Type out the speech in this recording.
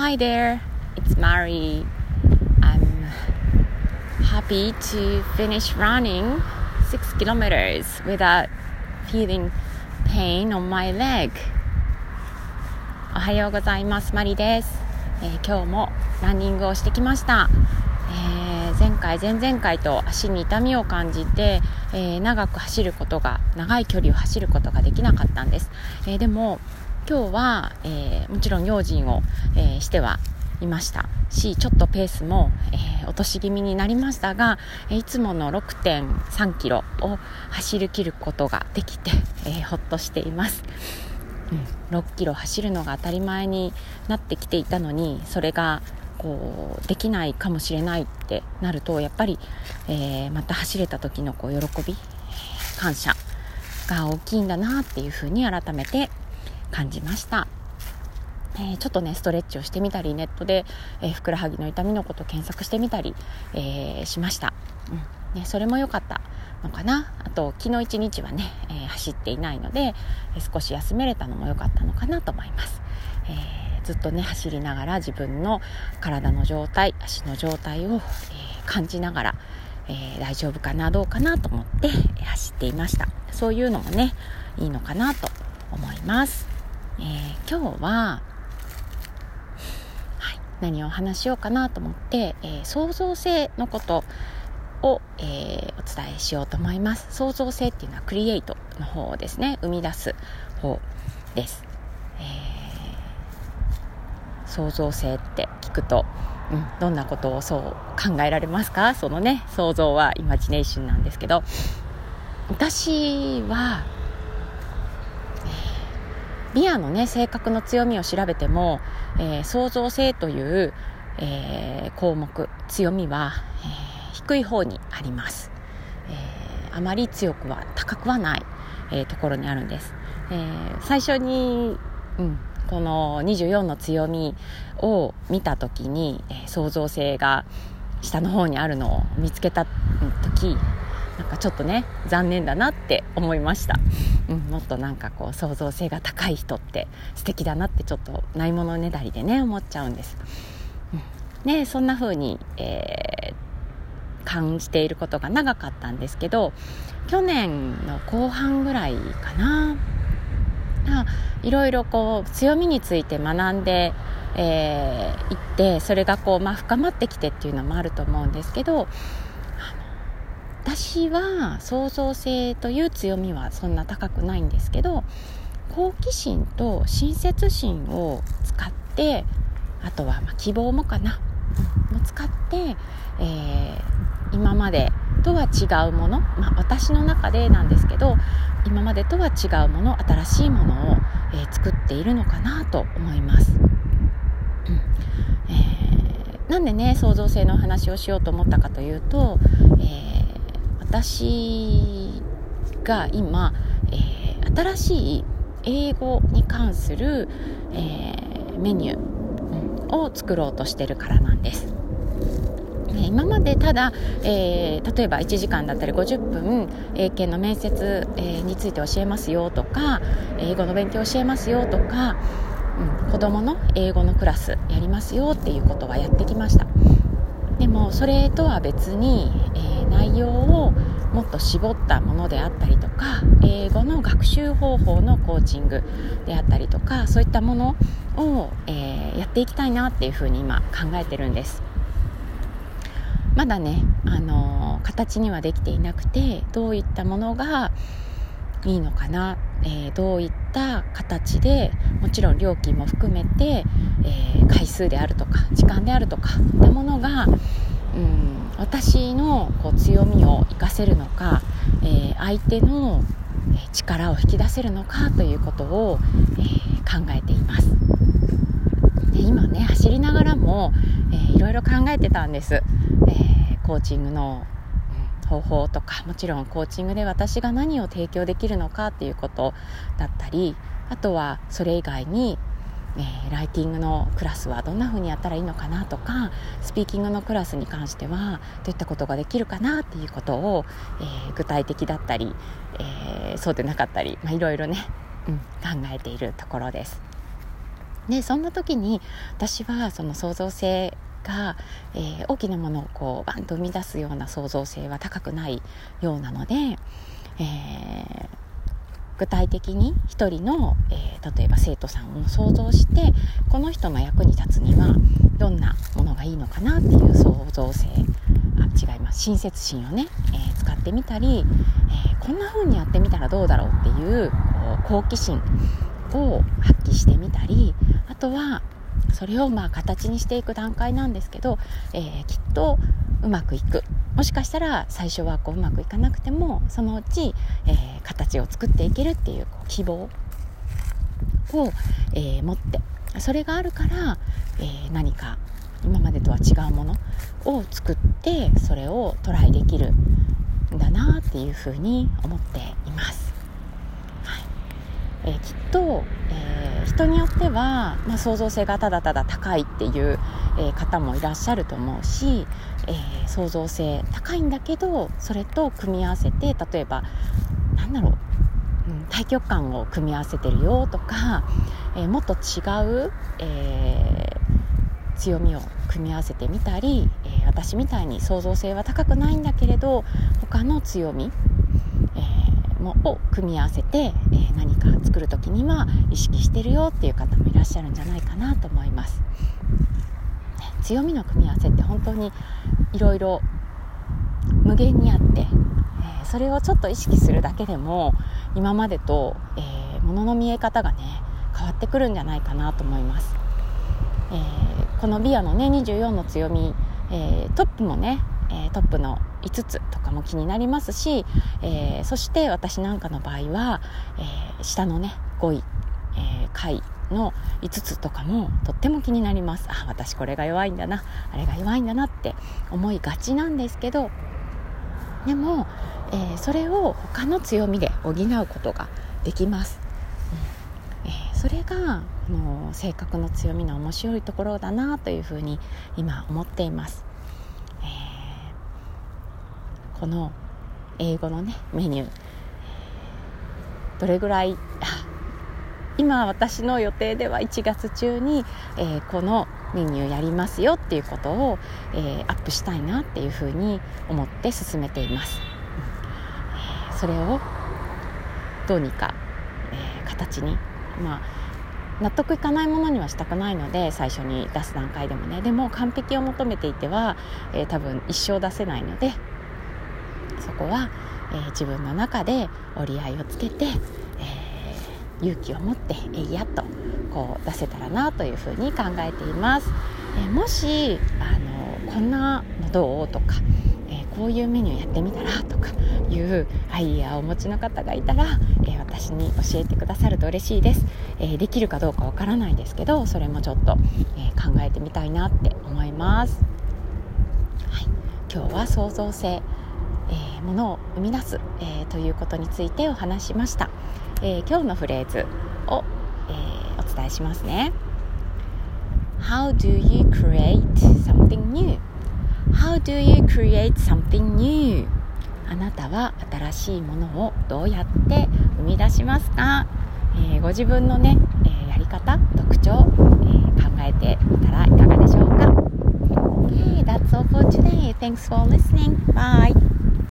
Hi there, it's Mari. I'm happy to finish running 6 kilometers without feeling pain on my leg. おはようございます、マリです。今日もランニングをしてきました。前々回と足に痛みを感じて、長い距離を走ることができなかったんです。でも今日は、もちろん用心を、してはいましたし、ちょっとペースも、落とし気味になりましたが、いつもの 6.3 キロを走り切ることができて、ほっとしています。6キロ走るのが当たり前になってきていたのに、それがこうできないかもしれないってなると、やっぱり、また走れた時のこう喜び、感謝が大きいんだなっていうふうに改めて感じました。ちょっとねストレッチをしてみたり、ネットで、ふくらはぎの痛みのことを検索してみたり、しました。それも良かったのかな。あと昨日一日はね、走っていないので、少し休めれたのも良かったのかなと思います。ずっとね走りながら自分の体の状態、足の状態を、感じながら、大丈夫かなどうかなと思って、走っていました。そういうのもねいいのかなと思います。今日は、何を話しようかなと思って、創造性のことを、お伝えしようと思います。創造性っていうのはクリエイトの方ですね、生み出す方です。創造性って聞くと、どんなことをそう考えられますか？そのね、創造はイマジネーションなんですけど、私はリアのね性格の強みを調べても、創造性という、項目、強みは、低い方にあります。あまり強くは高くはない、ところにあるんです。最初に、この24の強みを見たときに、創造性が下の方にあるのを見つけた時、なんかちょっとね残念だなって思いました。もっとなんかこう創造性が高い人って素敵だなって、ちょっとないものねだりでね思っちゃうんです。ね、そんな風に、感じていることが長かったんですけど、去年の後半ぐらいかな、いろいろこう強みについて学んでいって、それがこう、深まってきてっていうのもあると思うんですけど、私は創造性という強みはそんな高くないんですけど、好奇心と親切心を使って、あとは希望もかなも使って、今までとは違うもの、私の中でなんですけど、今までとは違うもの、新しいものを、作っているのかなと思います。なんでね創造性の話をしようと思ったかというと、私が今、新しい英語に関する、メニューを作ろうとしているからなんです。今までただ、例えば1時間だったり50分英検の面接、について教えますよとか、英語の勉強教えますよとか、子どもの英語のクラスやりますよっていうことはやってきました。でもそれとは別に、内容をもっと絞ったものであったりとか、英語の学習方法のコーチングであったりとか、そういったものを、やっていきたいなっていうふうに今考えてるんです。まだね、形にはできていなくて、どういったものがいいのかな、どういった形で、もちろん料金も含めて、回数であるとか時間であるとかってものが、私のこう強みを生かせるのか、相手の力を引き出せるのかということを、考えています。で今ね走りながらも、いろいろ考えてたんです。コーチングの方法とか、もちろんコーチングで私が何を提供できるのかっていうことだったり、あとはそれ以外に、ライティングのクラスはどんな風にやったらいいのかなとか、スピーキングのクラスに関してはどういったことができるかなっていうことを、具体的だったり、そうでなかったり、いろいろね、考えているところです。でそんな時に私はその創造性が、大きなものをこうバンと生み出すような創造性は高くないようなので、具体的に一人の、例えば生徒さんを想像してこの人の役に立つにはどんなものがいいのかなっていう創造性、親切心をね、使ってみたり、こんな風にやってみたらどうだろうっていう好奇心を発揮してみたり、あとはそれをまあ形にしていく段階なんですけど、きっとうまくいく、もしかしたら最初はこううまくいかなくてもそのうち、形を作っていけるっていう希望を、持って、それがあるから、何か今までとは違うものを作ってそれをトライできるんだなっていうふうに思っています、はい。きっと、人によっては、創造性がただただ高いっていう、方もいらっしゃると思うし、創造性高いんだけどそれと組み合わせて例えばなんだろう、大局観を組み合わせてるよとか、もっと違う、強みを組み合わせてみたり、私みたいに創造性は高くないんだけれど他の強み、を組み合わせて、何か作るときには意識してるよっていう方もいらっしゃるんじゃないかなと思います、強みの組み合わせって本当にいろいろ無限にあって、それをちょっと意識するだけでも今までと、物の見え方がね変わってくるんじゃないかなと思います、このビアのね24の強み、トップもね、トップの5つとかも気になりますし、そして私なんかの場合は、下のね5位、下位の5つとかもとっても気になります。あ、私これが弱いんだな、あれが弱いんだなって思いがちなんですけど、でも、それを他の強みで補うことができます、それがもう性格の強みの面白いところだなというふうに今思っています。この英語のねメニュー、どれぐらい、今私の予定では1月中に、このメニューやりますよっていうことを、アップしたいなっていうふうに思って進めています、それをどうにか、形に、納得いかないものにはしたくないので最初に出す段階でもね、でも完璧を求めていては、多分一生出せないので、そこは、自分の中で折り合いをつけて、勇気を持ってやっとこう出せたらなというふうに考えています、もしこんなのどうとか、こういうメニューやってみたらとかいうアイデアをお持ちの方がいたら、私に教えてくださると嬉しいです、できるかどうかわからないですけどそれもちょっと、考えてみたいなって思います、はい。今日は創造性、ものを生み出す、ということについてお話しました、今日のフレーズを、お伝えしますね。 How do you create something new? How do you create something new? あなたは新しいものをどうやって生み出しますか？ご自分のね、やり方、特徴、考えてみたらいかがでしょうか？That's all for today. Thanks for listening. Bye.